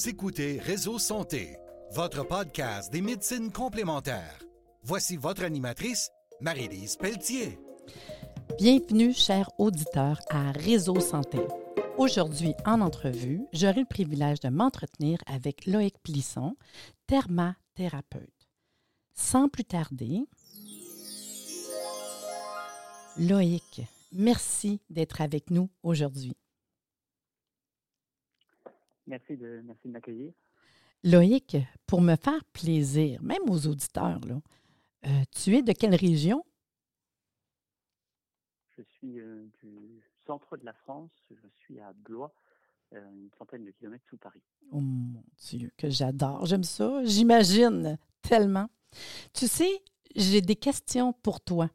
Vous écoutez Réseau Santé, votre podcast des médecines complémentaires. Voici votre animatrice, Marie-Lise Pelletier. Bienvenue, chers auditeurs, à Réseau Santé. Aujourd'hui, en entrevue, j'aurai le privilège de m'entretenir avec Loïc Plisson, thermothérapeute. Sans plus tarder, Loïc, merci d'être avec nous aujourd'hui. Merci de m'accueillir. Loïc, pour me faire plaisir, même aux auditeurs, là, tu es de quelle région? Je suis du centre de la France. Je suis à Blois, une centaine de kilomètres sous Paris. Oh mon Dieu, que j'adore. J'aime ça. J'imagine tellement. Tu sais, j'ai des questions pour toi.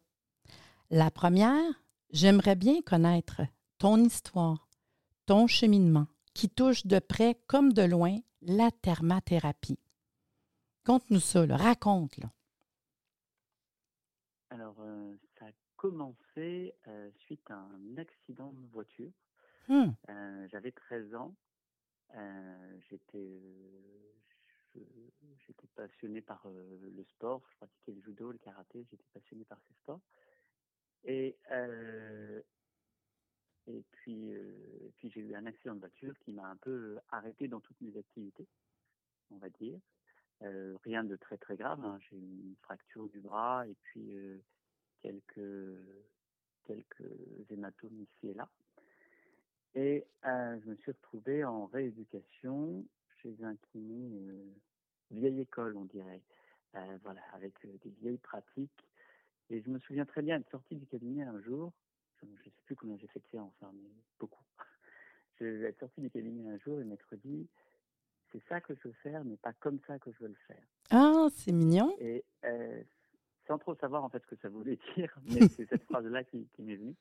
La première, j'aimerais bien connaître ton histoire, ton cheminement, qui touche de près comme de loin la thermothérapie. Conte-nous ça, là. Raconte. Là. Alors, ça a commencé suite à un accident de voiture. J'avais 13 ans. J'étais passionné par le sport. Je pratiquais le judo, le karaté. J'étais passionné par ces sports. Et puis j'ai eu un accident de voiture qui m'a un peu arrêté dans toutes mes activités, on va dire. Rien de très très grave, hein. J'ai eu une fracture du bras et puis quelques hématomes ici et là. Et je me suis retrouvé en rééducation chez un kiné vieille école, on dirait. Avec des vieilles pratiques. Et je me souviens très bien être sorti du cabinet un jour. Je ne sais plus combien j'ai fait de séances, hein, mais beaucoup. Je vais être sorti du cabinet un jour et m'être dit, c'est ça que je veux faire, mais pas comme ça que je veux le faire. Ah, c'est mignon. Et sans trop savoir en fait ce que ça voulait dire, mais c'est cette phrase-là qui m'est venue.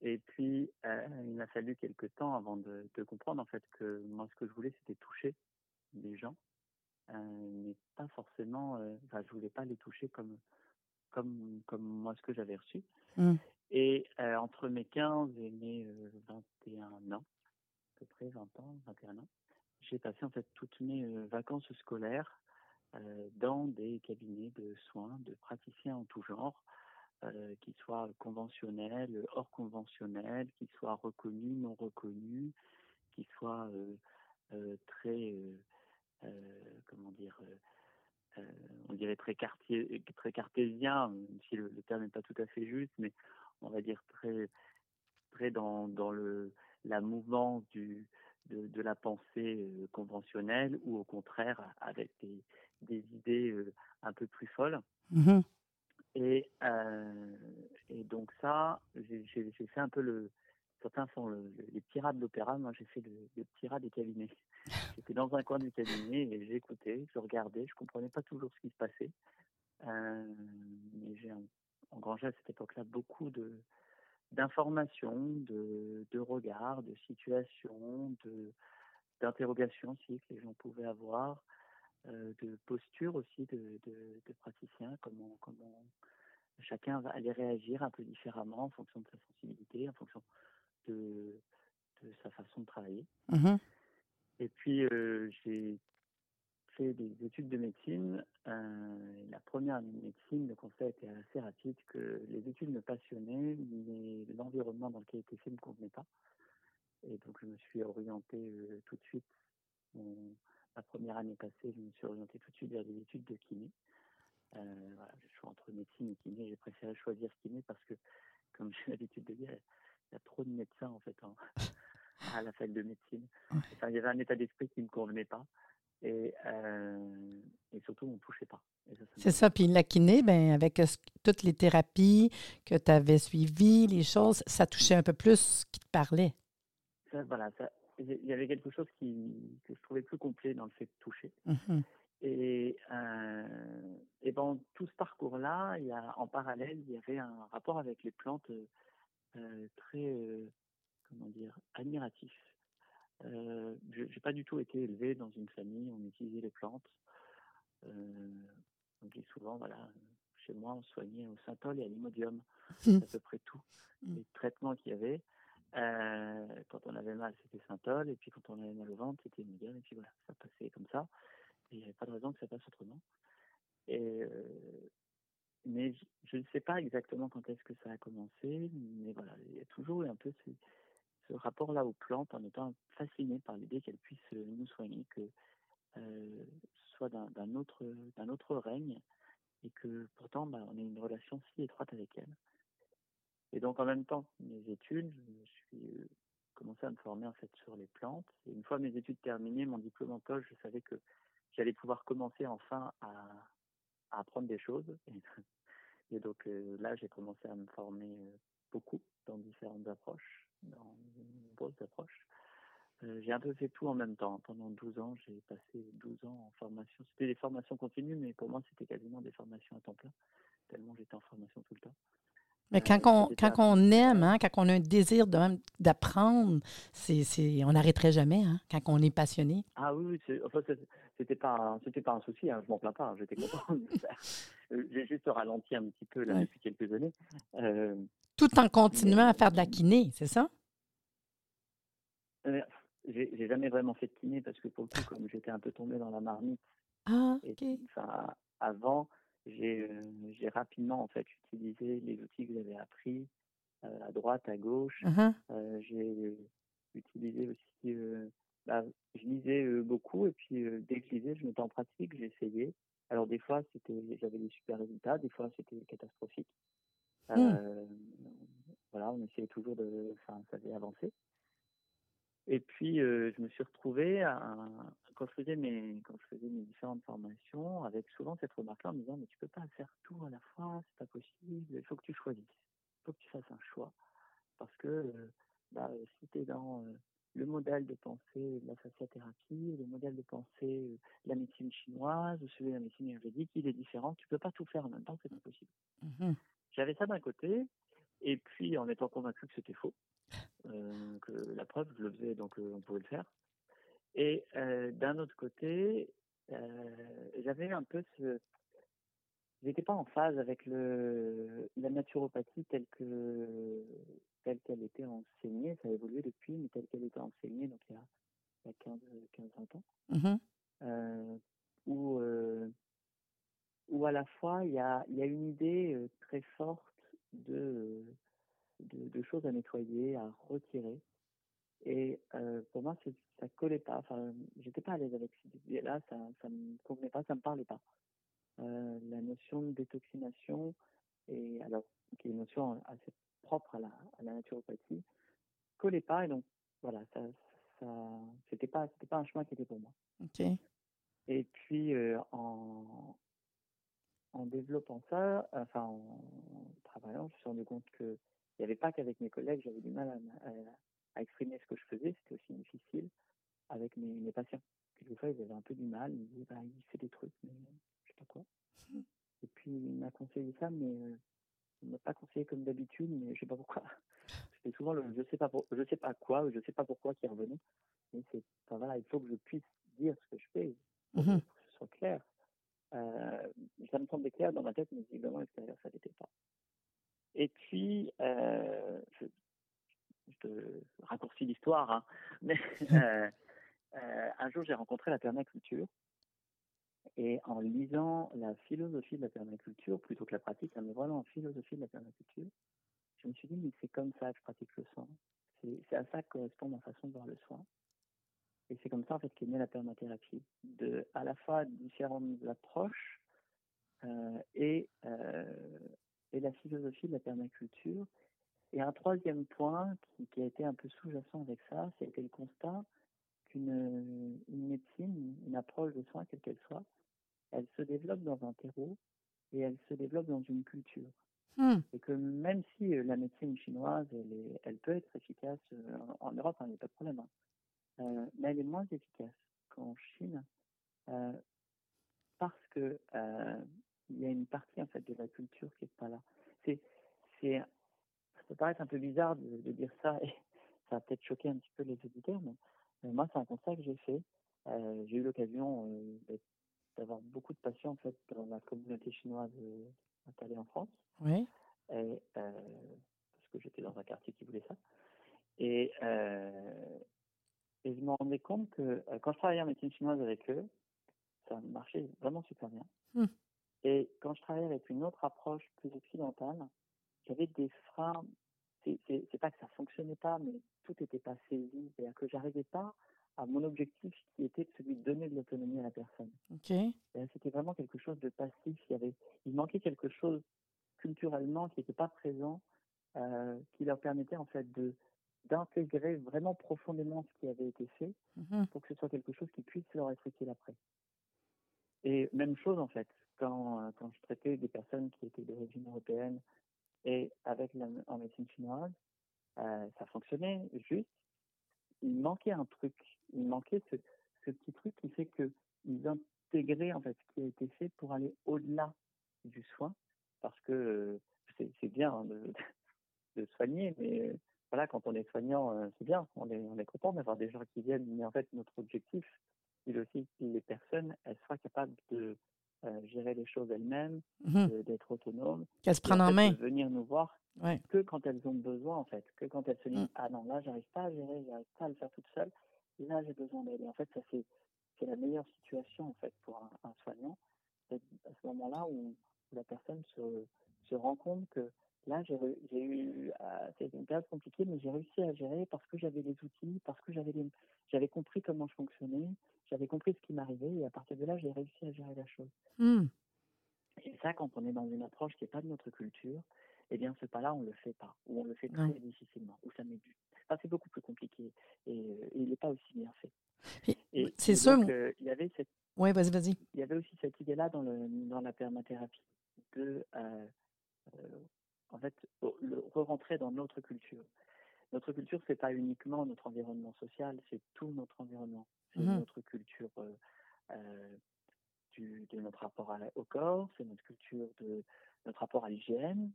Et puis, il m'a fallu quelques temps avant de comprendre en fait que moi, ce que je voulais, c'était toucher les gens, mais pas forcément. Je voulais pas les toucher comme moi ce que j'avais reçu. Mm. Et entre mes 15 et mes 21 ans, à peu près 20 ans, 21 ans, j'ai passé en fait toutes mes vacances scolaires dans des cabinets de soins, de praticiens en tout genre, qu'ils soient conventionnels, hors conventionnels, qu'ils soient reconnus, non reconnus, qu'ils soient on dirait très cartésien, même si le terme n'est pas tout à fait juste, mais on va dire très, très dans la mouvance de la pensée conventionnelle, ou au contraire avec des idées un peu plus folles. Mmh. Et donc ça, j'ai fait un peu certains font les pirats de l'opéra, moi j'ai fait le pirat des cabinets. J'étais dans un coin du cabinet et j'écoutais, je regardais, je comprenais pas toujours ce qui se passait. Mais j'ai engrangé à cette époque-là beaucoup d'informations, de regards, de situations, d'interrogations aussi que les gens pouvaient avoir, de postures aussi de praticiens, comment chacun allait réagir un peu différemment en fonction de sa sensibilité, en fonction de sa façon de travailler. Mmh. Et puis, j'ai fait des études de médecine. La première année de médecine, le constat était assez rapide que les études me passionnaient, mais l'environnement dans lequel j'étais fait ne me convenait pas. Et donc, je me suis orienté tout de suite. La première année passée, je me suis orienté tout de suite vers des études de kiné. Je suis entre médecine et kiné. J'ai préféré choisir kiné parce que, comme j'ai l'habitude de dire, il y a trop de médecins en fait à la fac de médecine. Enfin, il y avait un état d'esprit qui ne me convenait pas et surtout on ne touchait pas. C'est ça, puis la kiné, avec toutes les thérapies que tu avais suivies, les choses, ça touchait un peu plus ce qui te parlait. Il y avait quelque chose que je trouvais plus complet dans le fait de toucher. Mm-hmm. Et tout ce parcours-là, en parallèle, il y avait un rapport avec les plantes très, admiratif. Je n'ai pas du tout été élevé dans une famille où on utilisait les plantes. On dit souvent, chez moi, on soignait au synthol et à l'imodium, à peu près tout, les traitements qu'il y avait. Quand on avait mal, c'était Synthol, et puis quand on avait mal au ventre, c'était une migraine, et puis voilà, ça passait comme ça. Et il n'y avait pas de raison que ça passe autrement. Et, mais je ne sais pas exactement quand est-ce que ça a commencé, mais voilà, il y a toujours eu un peu ce rapport-là aux plantes, en étant fasciné par l'idée qu'elles puissent nous soigner, que ce soit d'un autre règne, et que pourtant on a une relation si étroite avec elles. Et donc en même temps, mes études, je suis commencé à me former en fait sur les plantes. Et une fois mes études terminées, mon diplôme en poche, je savais que j'allais pouvoir commencer enfin à apprendre des choses. Et donc là, j'ai commencé à me former beaucoup dans différentes approches, dans de nombreuses approches. J'ai un peu fait tout en même temps. Pendant 12 ans, j'ai passé 12 ans en formation. C'était des formations continues, mais pour moi, c'était quasiment des formations à temps plein, tellement j'étais en formation tout le temps. Mais quand on aime, hein, quand on a un désir d'apprendre, on n'arrêterait jamais, hein, quand on est passionné. Ah oui, c'était pas un souci, hein, je m'en plains pas, hein, j'étais content de faire. J'ai juste ralenti un petit peu là, depuis quelques années. Tout en continuant à faire de la kiné, c'est ça? J'ai jamais vraiment fait de kiné parce que pour le coup, comme j'étais un peu tombé dans la marmite, avant, j'ai rapidement en fait utilisé les outils que j'avais appris à droite, à gauche. Uh-huh. J'ai utilisé aussi, je lisais beaucoup et puis dès que je lisais, je mettais en pratique, j'essayais. Alors des fois, j'avais des super résultats, des fois c'était catastrophique. Voilà, on essayait toujours ça faisait avancer. Et puis, je me suis retrouvé, quand je faisais mes différentes formations, avec souvent cette remarque-là en me disant « Mais tu peux pas faire tout à la fois, c'est pas possible, il faut que tu choisisses, il faut que tu fasses un choix. » Parce que si tu es dans le modèle de pensée de la faciathérapie, le modèle de pensée de la médecine chinoise ou celui de la médecine ayurvédique, il est différent. Tu peux pas tout faire en même temps, c'est pas possible. Mm-hmm. J'avais ça d'un côté, et puis en étant convaincu que c'était faux, que la preuve, je le faisais, donc on pouvait le faire. Et d'un autre côté, j'avais un peu j'étais pas en phase avec la naturopathie telle qu'elle était enseignée. Ça a évolué depuis, mais telle qu'elle était enseignée, donc il y a 15-20 ans. Mm-hmm. Où à la fois, il y a une idée très forte de choses à nettoyer, à retirer. Et pour moi, ça collait pas. Enfin, j'étais pas à l'aise avec cette idée-là. Ça me convenait pas, ça me parlait pas. La notion de détoxination, qui est une notion assez propre à la naturopathie, collait pas. Et donc, voilà, ça c'était pas un chemin qui était pour moi. Ok. Et puis en développant ça, enfin en travaillant, je me suis rendu compte que il n'y avait pas qu'avec mes collègues, j'avais du mal à exprimer ce que je faisais. C'était aussi difficile avec mes patients. Quelquefois, ils avaient un peu du mal. Ils me disaient « il fait des trucs, mais je sais pas quoi ». Et puis, il m'a conseillé ça, mais il ne m'a pas conseillé comme d'habitude, mais je sais pas pourquoi. C'était souvent le « je sais pas quoi » ou « je sais pas pourquoi » qui revenait. Mais il faut que je puisse dire ce que je fais, pour que ce soit clair. Ça me semblait clair dans ma tête, mais évidemment, à l'extérieur, ça n'était pas. Et puis, je te raccourcis l'histoire, hein, mais un jour, j'ai rencontré la permaculture. Et en lisant la philosophie de la permaculture, plutôt que la pratique, mais voilà, en philosophie de la permaculture, je me suis dit, mais c'est comme ça que je pratique le soin. C'est à ça que correspond ma façon de voir le soin. Et c'est comme ça, en fait, qu'est née la permathérapie. À la fois différentes approches et la philosophie de la permaculture. Et un troisième point qui a été un peu sous-jacent avec ça, c'était le constat qu'une médecine, une approche de soins, quelle qu'elle soit, elle se développe dans un terreau et elle se développe dans une culture. Et que même si la médecine chinoise, elle peut être efficace en Europe, il n'y a pas de problème, hein, mais elle est moins efficace qu'en Chine parce que... il y a une partie en fait de la culture qui n'est pas là. Ça peut paraître un peu bizarre de dire ça, et ça va peut-être choquer un petit peu les auditeurs, mais moi c'est un constat que j'ai fait. J'ai eu l'occasion d'avoir beaucoup de patients en fait dans la communauté chinoise installée en France, parce que j'étais dans un quartier qui voulait ça. Et je me rendais compte que quand je travaillais en médecine chinoise avec eux, ça marchait vraiment super bien. Mmh. Et quand je travaillais avec une autre approche plus occidentale, j'avais des freins. C'est pas que ça fonctionnait pas, mais tout n'était pas saisi. C'est-à-dire que j'arrivais pas à mon objectif qui était celui de donner de l'autonomie à la personne. Okay. C'était vraiment quelque chose de passif. Il manquait quelque chose culturellement qui n'était pas présent, qui leur permettait en fait d'intégrer vraiment profondément ce qui avait été fait pour que ce soit quelque chose qui puisse leur être utile après. Et même chose en fait, quand je traitais des personnes qui étaient d'origine européenne et en médecine chinoise, ça fonctionnait juste. Il manquait un truc, il manquait ce petit truc qui fait qu'ils intégraient en fait ce qui a été fait pour aller au-delà du soin, parce que c'est bien hein, de soigner, mais voilà, quand on est soignant, c'est bien, on est content d'avoir des gens qui viennent, mais en fait notre objectif, il est aussi que les personnes elles soient capables de gérer les choses elles-mêmes, d'être autonomes, qu'elles se prennent en main, de venir nous voir. Ouais. Que quand elles ont besoin, en fait, que quand elles se disent ah non, là, j'arrive pas à gérer, j'arrive pas à le faire toute seule, là, j'ai besoin d'aide. Et en fait, ça, c'est la meilleure situation, en fait, pour un soignant. C'est à ce moment-là où la personne se rend compte que là, j'ai eu, c'est une période compliquée, mais j'ai réussi à gérer parce que j'avais les outils, parce que j'avais compris comment je fonctionnais, j'avais compris ce qui m'arrivait, et à partir de là, j'ai réussi à gérer la chose. Mmh. Et ça, quand on est dans une approche qui n'est pas de notre culture, eh bien, ce pas-là, on ne le fait pas, ou on le fait très difficilement, ou ça m'éduque. Enfin, c'est beaucoup plus compliqué, et il n'est pas aussi bien fait. Et c'est sûr. Oui, vas-y. Il y avait aussi cette idée-là dans la permathérapie, de, en fait, re-rentrer dans notre culture. Notre culture, ce n'est pas uniquement notre environnement social, c'est tout notre environnement. C'est notre culture de notre rapport au corps, c'est notre culture de notre rapport à l'hygiène,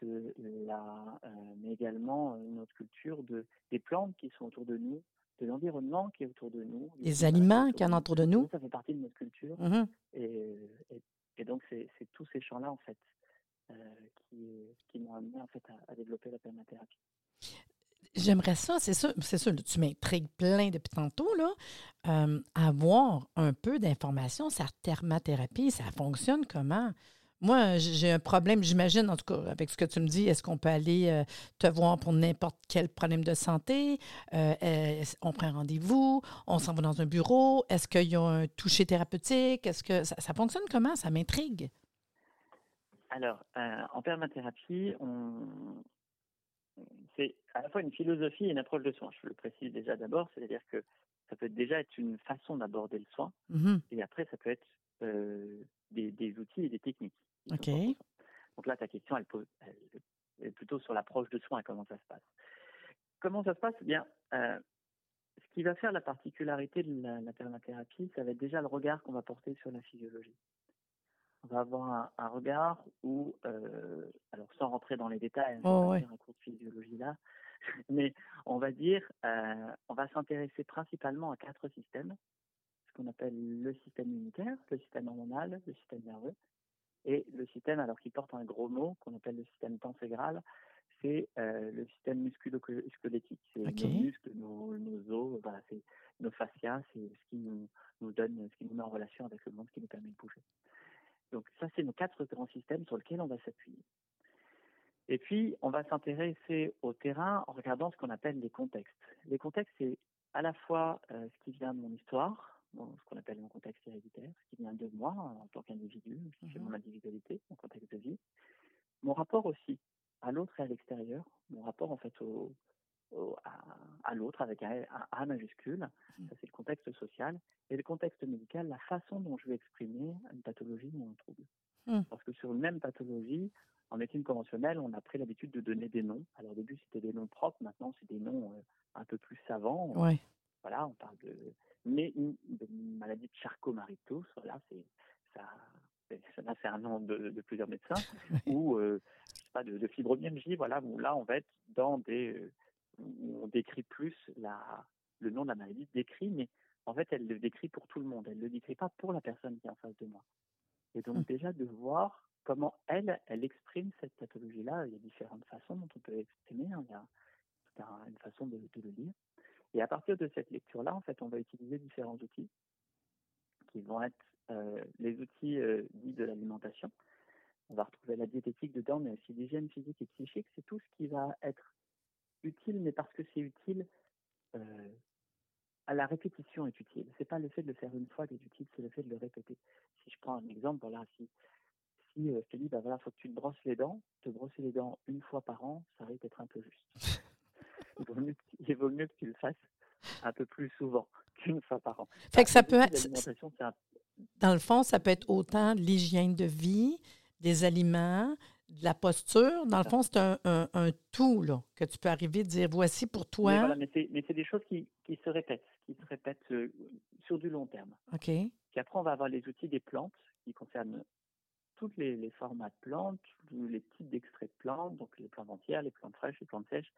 mais également notre culture des plantes qui sont autour de nous, de l'environnement qui est autour de nous. Des aliments qui sont autour de nous. Ça fait partie de notre culture. Mm-hmm. Et donc, c'est tous ces champs-là, en fait, qui m'ont amené en fait, à développer la permathérapie. J'aimerais ça, c'est sûr, tu m'intrigues plein depuis tantôt, là, avoir un peu d'informations sur la thermothérapie, ça fonctionne comment? Moi, j'ai un problème, j'imagine, en tout cas, avec ce que tu me dis, est-ce qu'on peut aller te voir pour n'importe quel problème de santé? On prend rendez-vous, on s'en va dans un bureau, est-ce qu'il y a un toucher thérapeutique? Est-ce que ça fonctionne comment? Ça m'intrigue. Alors, en permathérapie, c'est à la fois une philosophie et une approche de soin. Je le précise déjà d'abord, c'est-à-dire que ça peut déjà être une façon d'aborder le soin, et après, ça peut être des outils et des techniques. OK. Donc là, ta question, elle est plutôt sur l'approche de soins, comment ça se passe. Comment ça se passe? Eh bien, ce qui va faire la particularité de la permathérapie, ça va être déjà le regard qu'on va porter sur la physiologie. On va avoir un regard où, alors sans rentrer dans les détails, on va faire un cours de physiologie là, mais on va dire, on va s'intéresser principalement à 4 systèmes. Qu'on appelle le système immunitaire, le système hormonal, le système nerveux, et le système, alors qui porte un gros mot, qu'on appelle le système tenségral, c'est le système musculo-squelettique. C'est nos muscles, nos os, voilà, c'est nos fascias, c'est ce qui nous donne, ce qui nous met en relation avec le monde, ce qui nous permet de bouger. Donc ça, c'est nos 4 grands systèmes sur lesquels on va s'appuyer. Et puis, on va s'intéresser au terrain en regardant ce qu'on appelle les contextes. Les contextes, c'est à la fois ce qui vient de mon histoire, ce qu'on appelle mon contexte héréditaire, ce qui vient de moi en tant qu'individu, c'est mon individualité, mon contexte de vie, mon rapport aussi à l'autre et à l'extérieur, mon rapport en fait à l'autre avec un A majuscule, ça c'est le contexte social, et le contexte médical, la façon dont je vais exprimer une pathologie ou un trouble. Parce que sur une même pathologie, en médecine conventionnelle, on a pris l'habitude de donner des noms. Alors au début c'était des noms propres, maintenant c'est des noms un peu plus savants. Ouais. Voilà, on parle de maladie de Charcot-Marie-Tooth, voilà, c'est un nom de plusieurs médecins, ou de fibromyalgie, voilà, où là on va être dans on décrit plus le nom de la maladie décrit, mais en fait elle le décrit pour tout le monde, elle ne le décrit pas pour la personne qui est en face de moi. Et donc déjà de voir comment elle exprime cette pathologie-là, il y a différentes façons dont on peut l'exprimer, hein, il y a c'est une façon de le lire. Et à partir de cette lecture-là, en fait, on va utiliser différents outils qui vont être les outils dits de l'alimentation. On va retrouver la diététique dedans, mais aussi l'hygiène physique et psychique. C'est tout ce qui va être utile, mais parce que c'est utile, à la répétition est utile. C'est pas le fait de le faire une fois qui est utile, c'est le fait de le répéter. Si je prends un exemple, voilà, si je te dis, bah voilà, faut que tu te brosser les dents une fois par an, ça risque d'être un peu juste. Il vaut mieux que tu le fasses un peu plus souvent qu'une fois par an. Fait que ça peut être, dans le fond, ça peut être autant l'hygiène de vie, des aliments, de la posture. Dans le fond, c'est un tout là, que tu peux arriver à dire voici pour toi. Mais, voilà, c'est des choses qui se répètent sur du long terme. OK. Puis après, on va avoir les outils des plantes qui concernent toutes les formats de plantes, tous les types d'extraits de plantes, donc les plantes entières, les plantes fraîches, les plantes sèches,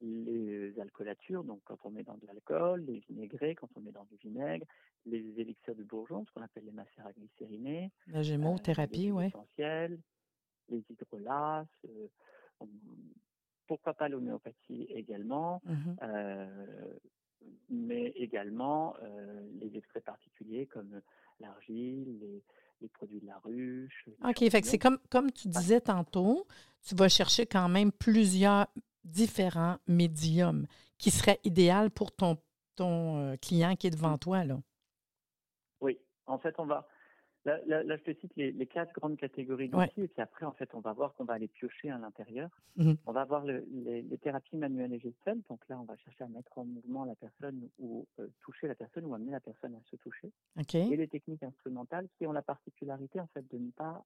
les alcoolatures, donc quand on met dans de l'alcool, les vinaigrés, quand on met dans du vinaigre, les élixirs de bourgeon, ce qu'on appelle les macérats glycérinés. La gémo-thérapie, les essentiels, les hydrolats, pourquoi pas l'homéopathie également, mais également les extraits particuliers comme l'argile, les produits de la ruche. OK, fait que c'est comme tu disais tantôt, tu vas chercher quand même plusieurs différents médiums qui seraient idéal pour ton client qui est devant toi, là. Oui. En fait, on va... Là, je te cite les quatre grandes catégories d'outils, ouais. Et puis après, en fait, on va voir qu'on va aller piocher à l'intérieur. Mm-hmm. On va voir les thérapies manuelles et gestuelles. Donc là, on va chercher à mettre en mouvement la personne ou toucher la personne ou amener la personne à se toucher. Okay. Et les techniques instrumentales qui ont la particularité, en fait, de ne pas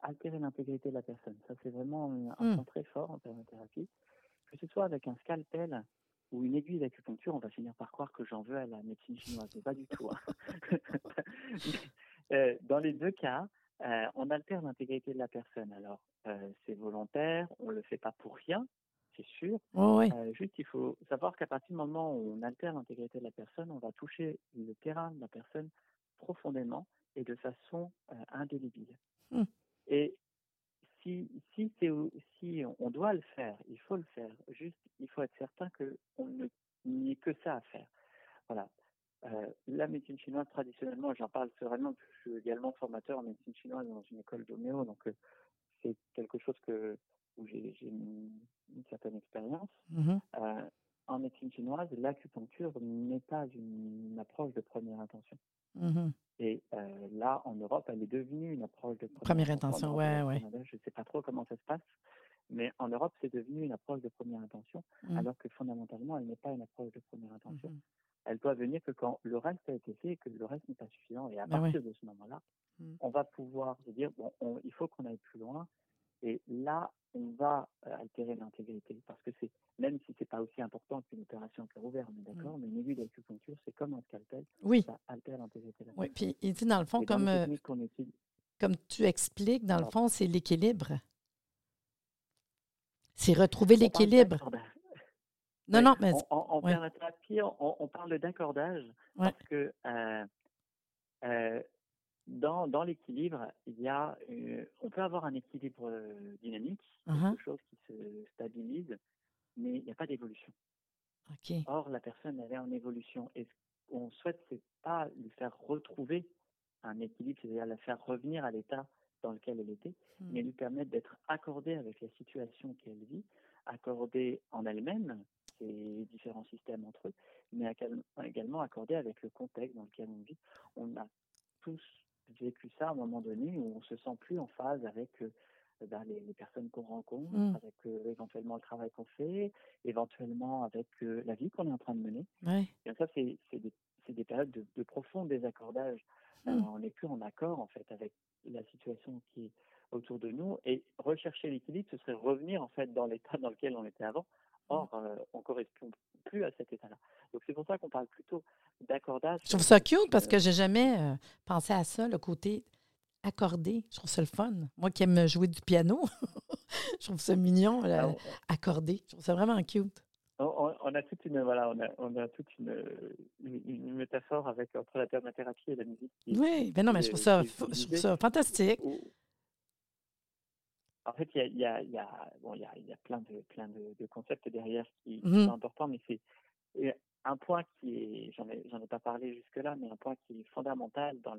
altérer l'intégrité de la personne. Ça, c'est vraiment un point très fort en permathérapie. Que ce soit avec un scalpel ou une aiguille d'acupuncture, on va finir par croire que j'en veux à la médecine chinoise. Mais pas du tout. Hein. Dans les deux cas, on altère l'intégrité de la personne. Alors, c'est volontaire, on ne le fait pas pour rien, c'est sûr. Oh oui. Juste, il faut savoir qu'à partir du moment où on altère l'intégrité de la personne, on va toucher le terrain de la personne profondément et de façon indélébile. Mm. Et si on doit le faire, il faut le faire. Juste, il faut être certain qu'il n'y ait que ça à faire. Voilà. La médecine chinoise, traditionnellement, j'en parle sereinement, je suis également formateur en médecine chinoise dans une école d'homéo, donc c'est quelque chose où j'ai une certaine expérience. Mm-hmm. En médecine chinoise, l'acupuncture n'est pas une approche de première intention. Mm-hmm. Et là, en Europe, elle est devenue une approche de première intention. Ouais. Je ne sais pas trop comment ça se passe, mais en Europe, c'est devenu une approche de première intention, alors que fondamentalement, elle n'est pas une approche de première intention. Mm-hmm. Elle doit venir que quand le reste a été fait et que le reste n'est pas suffisant. Et à partir de ce moment-là, on va pouvoir se dire, il faut qu'on aille plus loin. Et là, on va altérer l'intégrité. Parce que même si ce n'est pas aussi important qu'une opération cœur ouvert, on est d'accord, mais une aiguille d'acupuncture, c'est comme un scalpel. Oui. Ça altère l'intégrité. Oui, puis il dit dans le fond, comme tu expliques, dans le fond, c'est l'équilibre. C'est retrouver l'équilibre. Non, mais... En permathérapie, on parle d'accordage parce que dans l'équilibre, il y a on peut avoir un équilibre dynamique, quelque chose qui se stabilise, mais il n'y a pas d'évolution. Okay. Or, la personne, elle est en évolution. Et ce qu'on souhaite, c'est pas lui faire retrouver un équilibre, c'est-à-dire la faire revenir à l'état dans lequel elle était, mais lui permettre d'être accordée avec la situation qu'elle vit, accordée en elle-même, ces différents systèmes entre eux, mais également accordé avec le contexte dans lequel on vit. On a tous vécu ça à un moment donné où on ne se sent plus en phase avec les personnes qu'on rencontre, avec éventuellement le travail qu'on fait, éventuellement avec la vie qu'on est en train de mener. Ouais. Et ça, c'est des périodes de profond désaccordage. On n'est plus en accord en fait avec la situation qui est autour de nous. Et rechercher l'équilibre, ce serait revenir en fait dans l'état dans lequel on était avant. Or, on ne correspond plus à cet état-là. Donc, c'est pour ça qu'on parle plutôt d'accordage. Je trouve ça cute parce que je n'ai jamais pensé à ça, le côté accordé. Je trouve ça le fun. Moi qui aime jouer du piano, je trouve ça mignon, accordé. Je trouve ça vraiment cute. On a toute une une métaphore entre la permathérapie et la musique. Oui, mais je trouve ça fantastique. En fait, il y a plein de concepts derrière qui sont importants, mais c'est un point qui est, j'en ai pas parlé jusque-là, mais un point qui est fondamental dans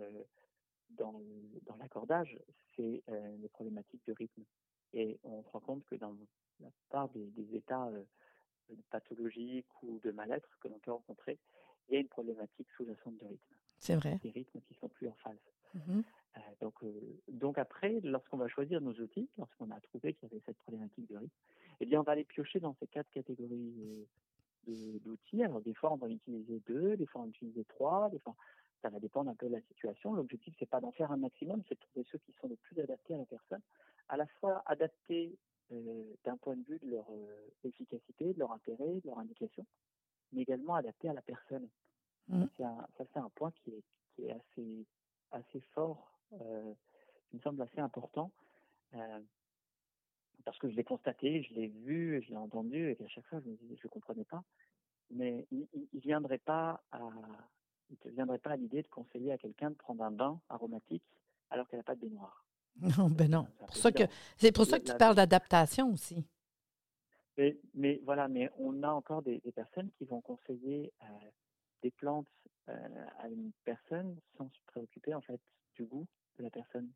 l'accordage, c'est les problématiques de rythme. Et on se rend compte que dans la plupart des états pathologiques ou de mal-être que l'on peut rencontrer, il y a une problématique sous-jacente de rythme. C'est vrai. Des rythmes qui sont plus en phase. Mm-hmm. Donc après, lorsqu'on va choisir nos outils, lorsqu'on a trouvé qu'il y avait cette problématique de rythme, eh bien on va aller piocher dans ces 4 catégories d'outils. Alors des fois on va en utiliser 2, des fois on en utilise 3, des fois ça va dépendre un peu de la situation. L'objectif, c'est pas d'en faire un maximum, c'est de trouver ceux qui sont les plus adaptés à la personne, à la fois adaptés d'un point de vue de leur efficacité, de leur intérêt, de leur indication, mais également adaptés à la personne. Mmh. Ça c'est un point qui est assez fort, qui me semble assez important, parce que je l'ai constaté, je l'ai vu, je l'ai entendu, et à chaque fois je me disais je ne comprenais pas, mais il ne viendrait pas à l'idée de conseiller à quelqu'un de prendre un bain aromatique alors qu'elle n'a pas de baignoire. Non, ben non. C'est pour ça que tu parles d'adaptation aussi. Mais on a encore des personnes qui vont conseiller des plantes à une personne sans se préoccuper en fait du goût de la personne.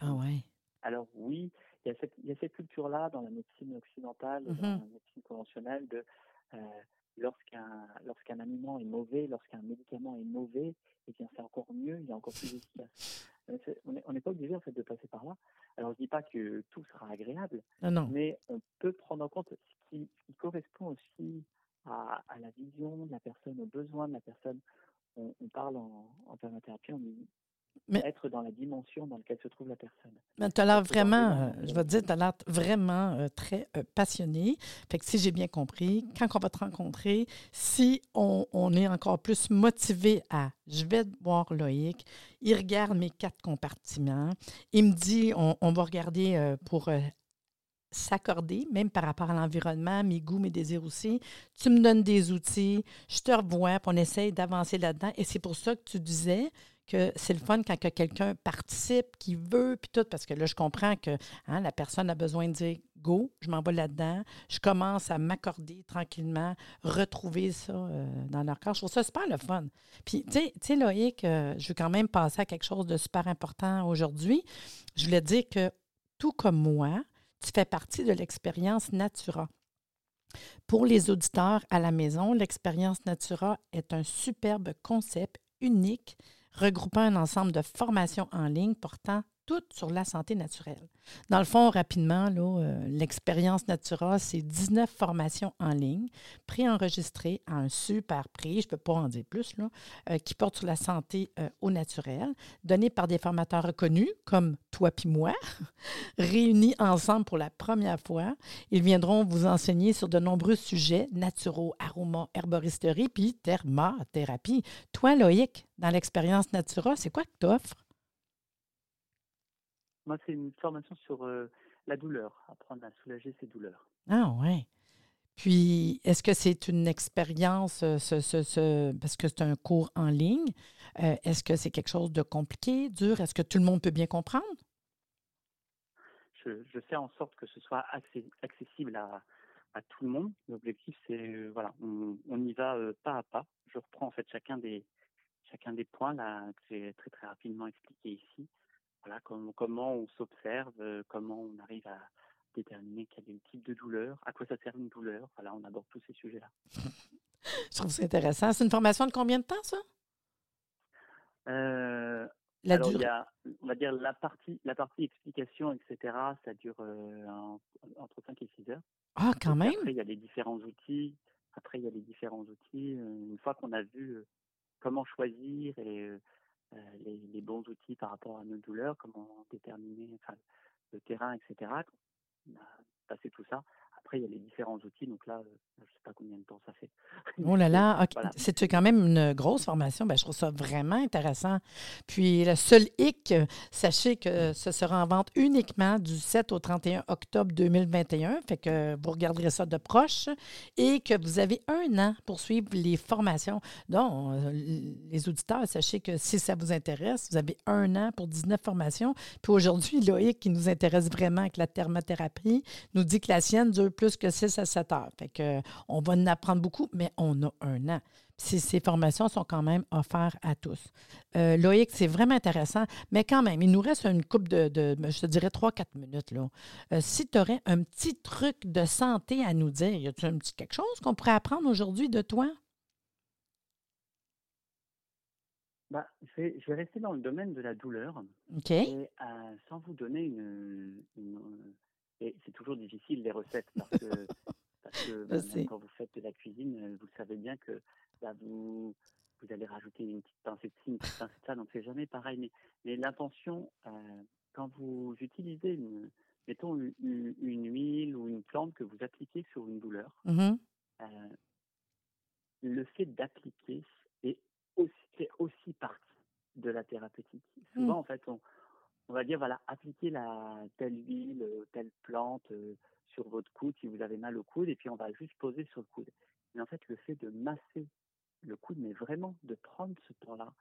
Ah ouais. Alors oui, il y a cette culture-là dans la médecine occidentale, mm-hmm. dans la médecine conventionnelle de lorsqu'un aliment est mauvais, lorsqu'un médicament est mauvais, eh bien c'est encore mieux, il est encore plus efficace. On n'est pas obligé en fait de passer par là. Alors je dis pas que tout sera agréable, mais on peut prendre en compte ce qui correspond aussi à la vision de la personne, aux besoins de la personne. On parle en permathérapie, on dit être dans la dimension dans laquelle se trouve la personne. Mais tu as l'air vraiment, très passionné. Fait que si j'ai bien compris, quand on va te rencontrer, si on est encore plus motivé je vais voir Loïc, il regarde mes 4 compartiments, il me dit, on va regarder pour s'accorder, même par rapport à l'environnement, mes goûts, mes désirs aussi. Tu me donnes des outils, je te revois, puis on essaye d'avancer là-dedans. Et c'est pour ça que tu disais que c'est le fun quand que quelqu'un participe, qui veut, puis tout, parce que là, je comprends que la personne a besoin de dire « go, je m'en vais là-dedans », je commence à m'accorder tranquillement, retrouver ça dans leur corps. Je trouve ça super le fun. Puis, tu sais, Loïc, je veux quand même passer à quelque chose de super important aujourd'hui. Je voulais dire que, tout comme moi, tu fais partie de l'expérience Natura. Pour les auditeurs à la maison, l'expérience Natura est un superbe concept unique regroupant un ensemble de formations en ligne portant toutes sur la santé naturelle. Dans le fond, rapidement, l'expérience Natura, c'est 19 formations en ligne préenregistrées à un super prix, je ne peux pas en dire plus, qui portent sur la santé au naturel, données par des formateurs reconnus comme toi puis moi, réunis ensemble pour la première fois. Ils viendront vous enseigner sur de nombreux sujets naturaux, aromas, herboristerie, puis thermothérapie. Toi, Loïc, dans l'expérience Natura, c'est quoi que tu offres? Moi, c'est une formation sur la douleur, apprendre à soulager ses douleurs. Ah ouais. Puis, est-ce que c'est une expérience, parce que c'est un cours en ligne, est-ce que c'est quelque chose de compliqué, dur? Est-ce que tout le monde peut bien comprendre? Je fais en sorte que ce soit accessible à tout le monde. L'objectif, c'est, on y va pas à pas. Je reprends en fait chacun des points là, que j'ai très, très rapidement expliqué ici. Voilà, comment on s'observe, comment on arrive à déterminer quel est le type de douleur, à quoi ça sert une douleur. Voilà, on aborde tous ces sujets-là. Je trouve ça intéressant. C'est une formation de combien de temps, ça? Il y a, on va dire, la partie explication, etc., ça dure entre 5 et 6 heures. Ah, quand même! Après, il y a les différents outils. Une fois qu'on a vu comment choisir et... les bons outils par rapport à nos douleurs, comment déterminer le terrain, etc. On a passé tout ça. Après, il y a les différents outils, donc là, je ne sais pas combien de temps ça fait. Oh là là, okay. Voilà. C'est quand même une grosse formation. Ben, je trouve ça vraiment intéressant. Puis, le seul hic, sachez que ce sera en vente uniquement du 7 au 31 octobre 2021, fait que vous regarderez ça de proche et que vous avez 1 an pour suivre les formations. Donc, les auditeurs, sachez que si ça vous intéresse, vous avez 1 an pour 19 formations. Puis aujourd'hui, Loïc, qui nous intéresse vraiment avec la thermothérapie, nous dit que la sienne dure plus que 6 à 7 heures. Fait que, on va en apprendre beaucoup, mais on a 1 an. Ces formations sont quand même offertes à tous. Loïc, c'est vraiment intéressant, mais quand même, il nous reste une couple de je te dirais, 3-4 minutes. Là. Si tu aurais un petit truc de santé à nous dire, y a-t-il un petit quelque chose qu'on pourrait apprendre aujourd'hui de toi? Bah, je vais rester dans le domaine de la douleur. OK. Et, sans vous donner et c'est toujours difficile, les recettes, parce que même quand vous faites de la cuisine, vous savez bien que là, vous allez rajouter une petite pincée de ci, une petite pincée de ça, donc c'est jamais pareil. Mais l'intention, quand vous utilisez, mettons, une huile ou une plante que vous appliquez sur une douleur, mm-hmm. Le fait d'appliquer fait aussi partie de la thérapeutique. Souvent, en fait, on va dire, voilà, appliquez telle huile, telle plante sur votre coude si vous avez mal au coude, et puis on va juste poser sur le coude. Mais en fait, le fait de masser le coude, mais vraiment de prendre ce temps-là,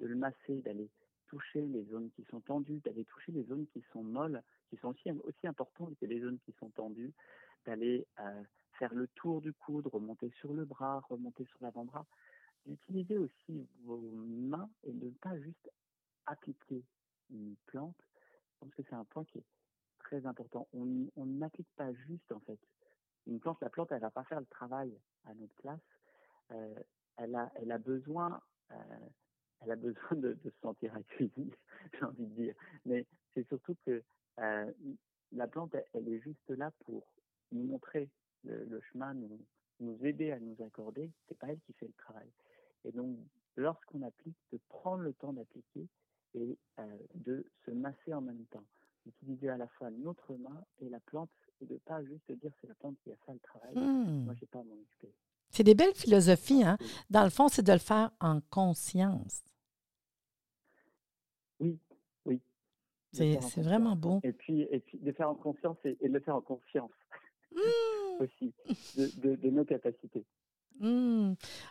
de le masser, d'aller toucher les zones qui sont tendues, d'aller toucher les zones qui sont molles, qui sont aussi importantes que les zones qui sont tendues, d'aller faire le tour du coude, remonter sur le bras, remonter sur l'avant-bras, d'utiliser aussi vos mains et de ne pas juste appliquer une plante. Je pense que c'est un point qui est très important. On n'applique pas juste, en fait. Une plante, la plante, elle va pas faire le travail à notre place. Elle a besoin de se sentir accueillie, j'ai envie de dire. Mais c'est surtout que la plante, elle est juste là pour nous montrer le chemin, nous aider à nous accorder. C'est pas elle qui fait le travail. Et donc, lorsqu'on applique, de prendre le temps d'appliquer et de se masser en même temps. Utiliser à la fois notre main et la plante et de ne pas juste dire c'est la plante qui a fait le travail. Moi, j'ai pas à m'en occuper. C'est des belles philosophies, hein? Dans le fond, c'est de le faire en conscience. Oui, oui. C'est vraiment beau. Et puis, de faire en conscience et de le faire en confiance. Aussi, de nos capacités.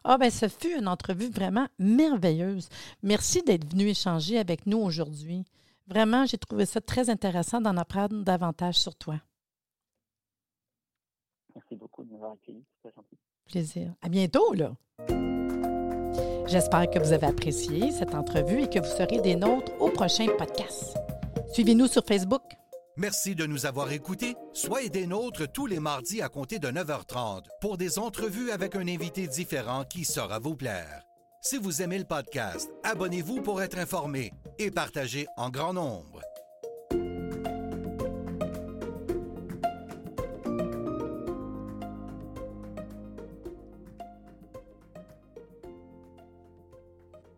Ah ben, ce fut une entrevue vraiment merveilleuse. Merci d'être venu échanger avec nous aujourd'hui. Vraiment, j'ai trouvé ça très intéressant d'en apprendre davantage sur toi. Merci beaucoup de m'avoir accueilli. C'est gentil. Plaisir. À bientôt, là! J'espère que vous avez apprécié cette entrevue et que vous serez des nôtres au prochain podcast. Suivez-nous sur Facebook. Merci de nous avoir écoutés. Soyez des nôtres tous les mardis à compter de 9h30 pour des entrevues avec un invité différent qui saura vous plaire. Si vous aimez le podcast, abonnez-vous pour être informé et partagez en grand nombre.